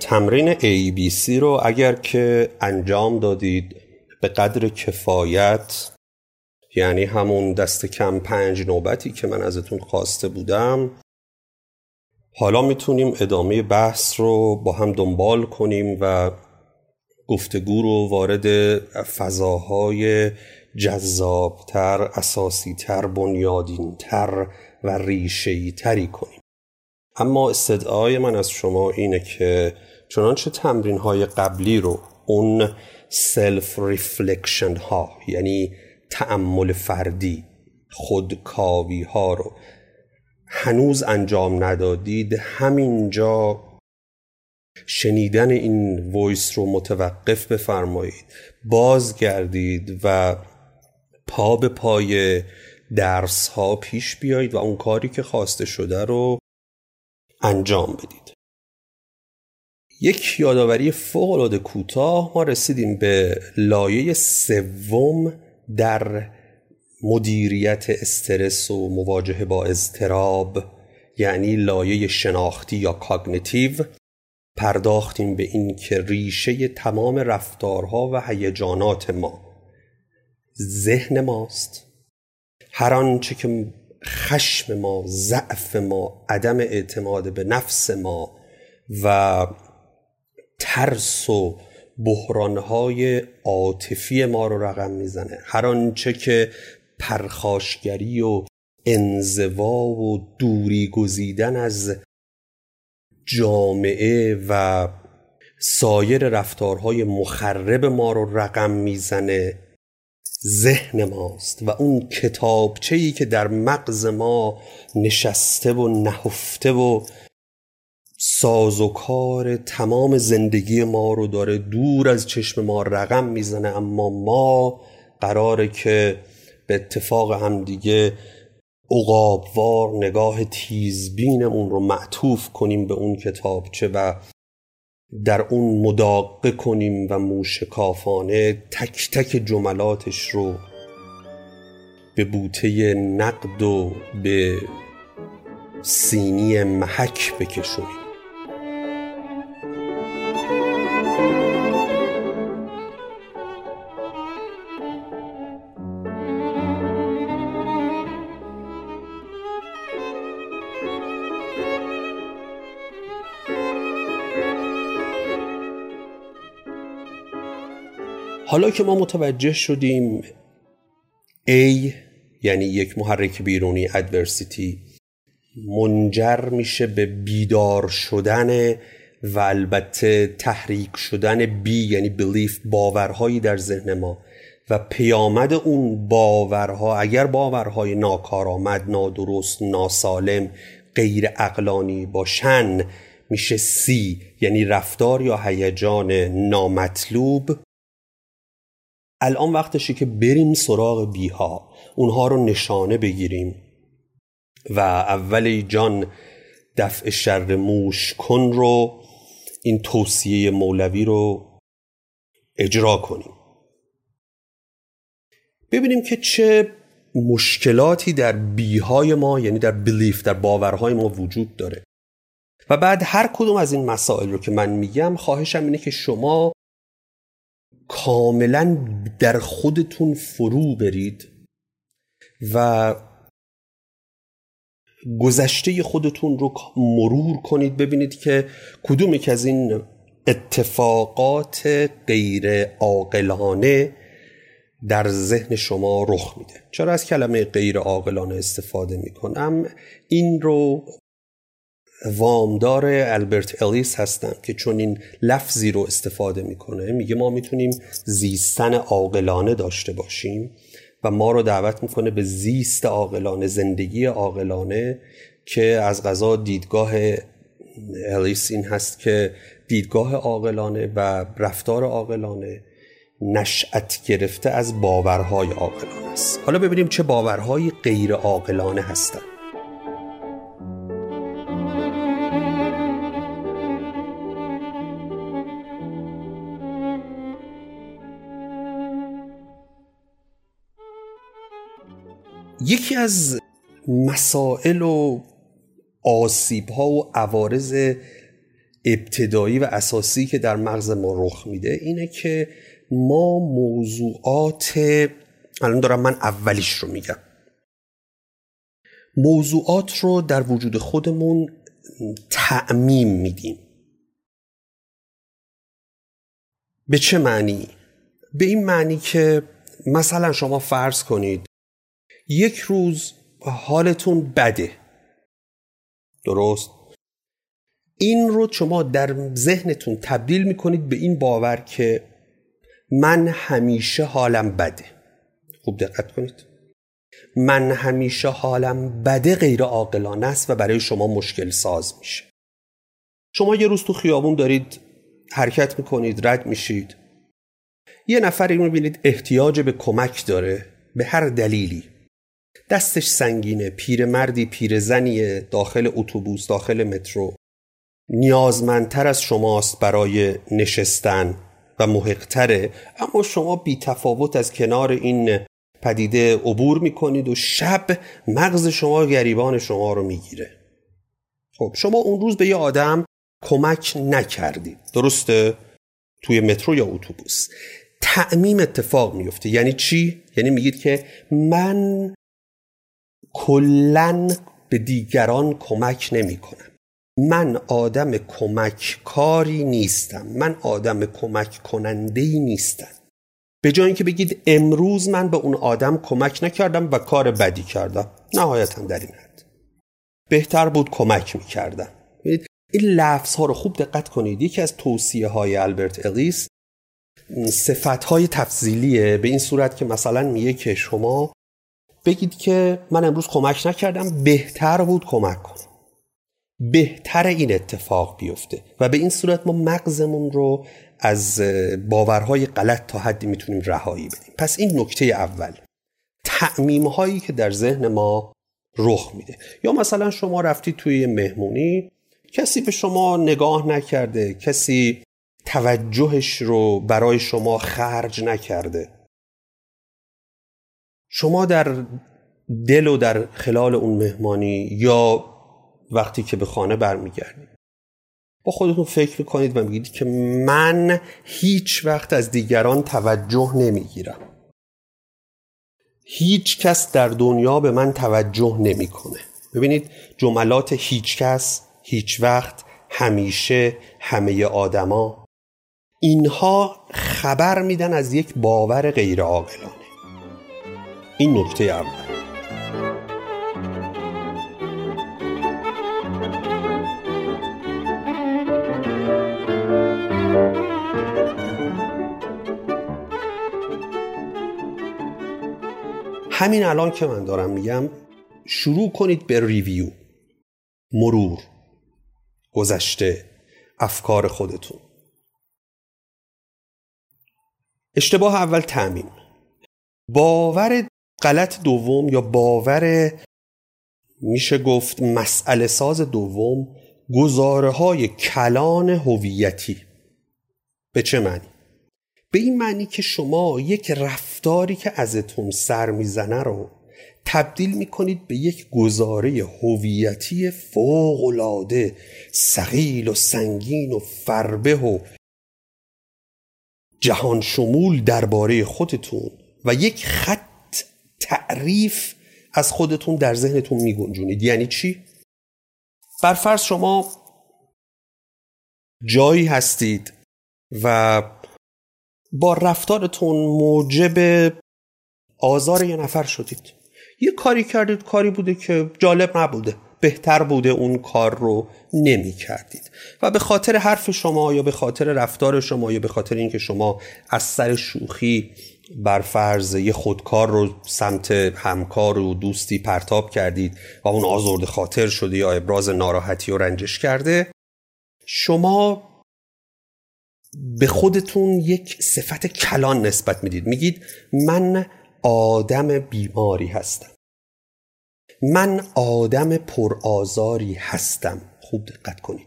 تمرین ABC رو اگر که انجام دادید به قدر کفایت، یعنی همون دست کم 5 نوبتی که من ازتون خواسته بودم، حالا میتونیم ادامه بحث رو با هم دنبال کنیم و گفتگو رو وارد فضاهای جذابتر، اساسیتر، بنیادینتر و ریشه‌ای‌تری کنیم. اما استدعای من از شما اینه که چنانچه تمرین‌های قبلی رو، اون سلف ریفلکشن ها، یعنی تأمل فردی، خودکاوی ها رو هنوز انجام ندادید، همینجا شنیدن این وایس رو متوقف بفرمایید، بازگردید و پا به پای درس ها پیش بیایید و اون کاری که خواسته شده رو انجام بدید. یک یادآوری فوق‌العاده کوتاه، ما رسیدیم به لایه 3 در مدیریت استرس و مواجهه با اضطراب، یعنی لایه شناختی یا کاگنیتیو. پرداختیم به این که ریشه تمام رفتارها و هیجانات ما ذهن ماست. هر آنچه که خشم ما، ضعف ما، عدم اعتماد به نفس ما و ترس و بحرانهای عاطفی ما رو رقم میزنه، هر آنچه که پرخاشگری و انزوا و دوری گزیدن از جامعه و سایر رفتارهای مخرب ما رو رقم میزنه ذهن ماست و اون کتابچه‌ای که در مغز ما نشسته و نهفته و سازوکار تمام زندگی ما رو داره دور از چشم ما رقم میزنه، اما ما قراره که به اتفاق هم دیگه عقابوار نگاه تیزبینمون رو معطوف کنیم به اون کتابچه و در اون مداقه کنیم و موشکافانه تک تک جملاتش رو به بوته نقد و به سینی محک بکشونیم. حالا که ما متوجه شدیم A، یعنی یک محرک بیرونی، ادورسیتی، منجر میشه به بیدار شدن و البته تحریک شدن B، یعنی belief، باورهایی در ذهن ما و پیامد اون باورها، اگر باورهای ناکارآمد، نادرست، ناسالم، غیر عقلانی باشن، میشه C، یعنی رفتار یا هیجان نامطلوب. الان وقتشه که بریم سراغ بیها، اونها رو نشانه بگیریم و اولی جان دفع شر موش کن رو، این توصیه مولوی رو اجرا کنیم. ببینیم که چه مشکلاتی در بیهای ما، یعنی در بلیف، در باورهای ما وجود داره و بعد هر کدوم از این مسائل رو که من میگم، خواهشم اینه که شما کاملا در خودتون فرو برید و گذشته خودتون رو مرور کنید، ببینید که کدوم یک از این اتفاقات غیر عاقلانه در ذهن شما رخ میده. چرا از کلمه غیر عاقلانه استفاده میکنم؟ این رو وامدار البرت الیس هستم که چون این لفظی رو استفاده میکنه، میگه ما میتونیم زیستن عاقلانه داشته باشیم و ما رو دعوت میکنه به زیست عاقلانه، زندگی عاقلانه، که از قضا دیدگاه الیس این هست که دیدگاه عاقلانه و رفتار عاقلانه نشأت گرفته از باورهای عاقلانه است. حالا ببینیم چه باورهای غیر عاقلانه هستند. یکی از مسائل و آسیب‌ها و عوارض ابتدایی و اساسی که در مغز ما رخ میده اینه که ما موضوعات، الان دارم من اولیش رو میگم، موضوعات رو در وجود خودمون تعمیم میدیم. به چه معنی؟ به این معنی که مثلا شما فرض کنید یک روز حالتون بده، درست؟ این رو شما در ذهنتون تبدیل میکنید به این باور که من همیشه حالم بده. خوب دقت کنید، من همیشه حالم بده غیر عاقلانه است و برای شما مشکل ساز میشه. شما یه روز تو خیابون دارید حرکت میکنید، رد میشید، یه نفر رو میبینید احتیاج به کمک داره به هر دلیلی، دستش سنگینه، پیرمردی، پیرزنی داخل اتوبوس، داخل مترو، نیازمندتر از شماست برای نشستن و محق‌تره، اما شما بی تفاوت از کنار این پدیده عبور میکنید و شب مغز شما گریبان شما رو میگیره. خب شما اون روز به یه آدم کمک نکردید، درسته؟ توی مترو یا اتوبوس تعمیم اتفاق میفته. یعنی چی؟ یعنی میگید که من کلن به دیگران کمک نمیکنم، من آدم کمک کاری نیستم، من آدم کمک کننده‌ای نیستم. به جای اینکه بگید امروز من به اون آدم کمک نکردم و کار بدی کردم، نهایتاً در این حد، بهتر بود کمک میکردم. این لفظ ها رو خوب دقت کنید. یکی از توصیه های البرت الیس صفت های تفضیلیه، به این صورت که مثلا میگه که شما بگید که من امروز کمک نکردم، بهتر بود کمک کنم، بهتر این اتفاق بیفته. و به این صورت ما مغزمون رو از باورهای غلط تا حدی میتونیم رهایی بدیم. پس این نکته اول، تعمیم هایی که در ذهن ما رخ میده. یا مثلا شما رفتی توی مهمونی، کسی به شما نگاه نکرده، کسی توجهش رو برای شما خرج نکرده، شما در دل و در خلال اون مهمانی یا وقتی که به خانه برمیگردید با خودتون فکر میکنید و میگید که من هیچ وقت از دیگران توجه نمیگیرم، هیچ کس در دنیا به من توجه نمیکنه. ببینید جملات هیچ کس، هیچ وقت، همیشه، همه آدما، اینها خبر میدن از یک باور غیر عاقلانه. این نکته اول. همین الان که من دارم میگم شروع کنید به ریویو، مرور گذشته افکار خودتون. اشتباه اول تعمیم، باور غلط دوم یا باور میشه گفت مسئله ساز دوم، گزاره‌های کلان هویتی. به چه معنی؟ به این معنی که شما یک رفتاری که ازتون سر میزنه رو تبدیل میکنید به یک گزاره هویتی فوق‌العاده ثقیل و سنگین و فربه و جهان شمول درباره خودتون و یک خط تعریف از خودتون در ذهنتون میگنجونید. یعنی چی؟ بر فرض شما جایی هستید و با رفتارتون موجب آزار یه نفر شدید، یه کاری کردید، کاری بوده که جالب نبوده، بهتر بوده اون کار رو نمی کردید و به خاطر حرف شما یا به خاطر رفتار شما یا به خاطر اینکه شما از سر شوخی بر فرض یه خودکار رو سمت همکار و دوستی پرتاب کردید و اون آزرده خاطر شده یا ابراز ناراحتی و رنجش کرده، شما به خودتون یک صفت کلان نسبت میدید، میگید من آدم بیماری هستم، من آدم پرآزاری هستم. خوب دقت کنید،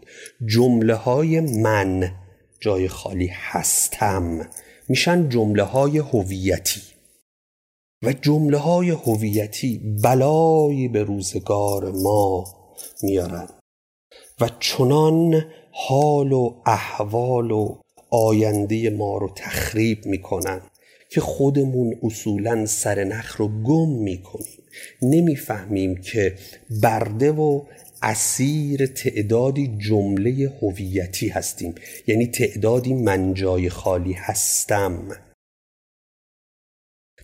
جمله های من جای خالی هستم میشن جمله های هویتی. و جمله های هویتی بلایی به روزگار ما میارن و چنان حال و احوال و آینده ما رو تخریب میکنن که خودمون اصولاً سرنخ رو گم میکنیم. نمیفهمیم که برده و اسیر تعدادی جمله هویتی هستیم، یعنی تعدادی من جای خالی هستم،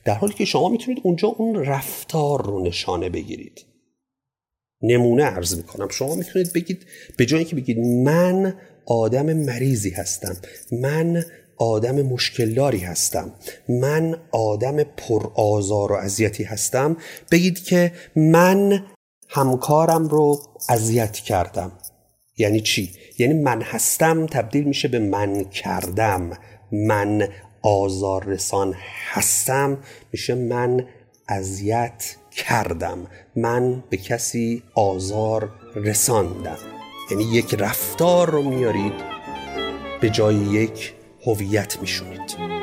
در حالی که شما میتونید اونجا اون رفتار رو نشانه بگیرید. نمونه عرض میکنم، شما میتونید بگید، به جایی که بگید من آدم مریضی هستم، من آدم مشکلداری هستم، من آدم پرآزار و اذیتی هستم، بگید که من همکارم رو اذیت کردم. یعنی چی؟ یعنی من هستم تبدیل میشه به من کردم، من آزار رسان هستم میشه من اذیت کردم، من به کسی آزار رساندم. یعنی یک رفتار رو میارید به جای یک هویت میشونید.